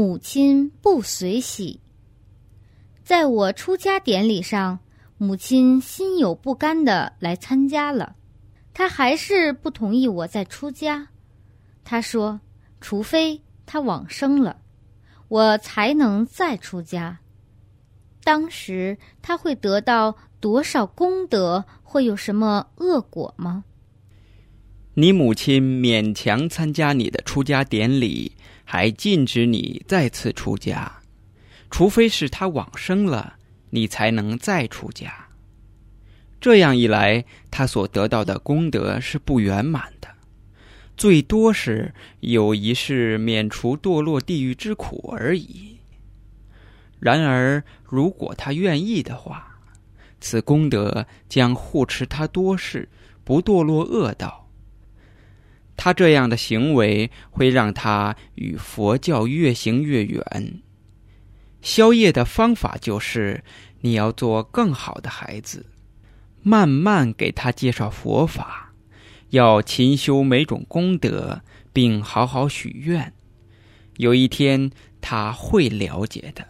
母亲不随喜。在我出家典礼上，母亲心有不甘地来参加了，她还是不同意我再出家。她说，除非她往生了，我才能再出家。当时她会得到多少功德，会有什么恶果吗？你母亲勉强参加你的出家典礼，还禁止你再次出家，除非是她往生了，你才能再出家。这样一来，她所得到的功德是不圆满的，最多是有一世免除堕落地狱之苦而已。然而，如果她愿意的话，此功德将护持她多世，不堕落恶道。她这样的行为会让她与佛教越行越远。消业的方法就是，你要做更好的孩子，慢慢给他介绍佛法，要勤修每种功德，并好好许愿。有一天，他会了解的。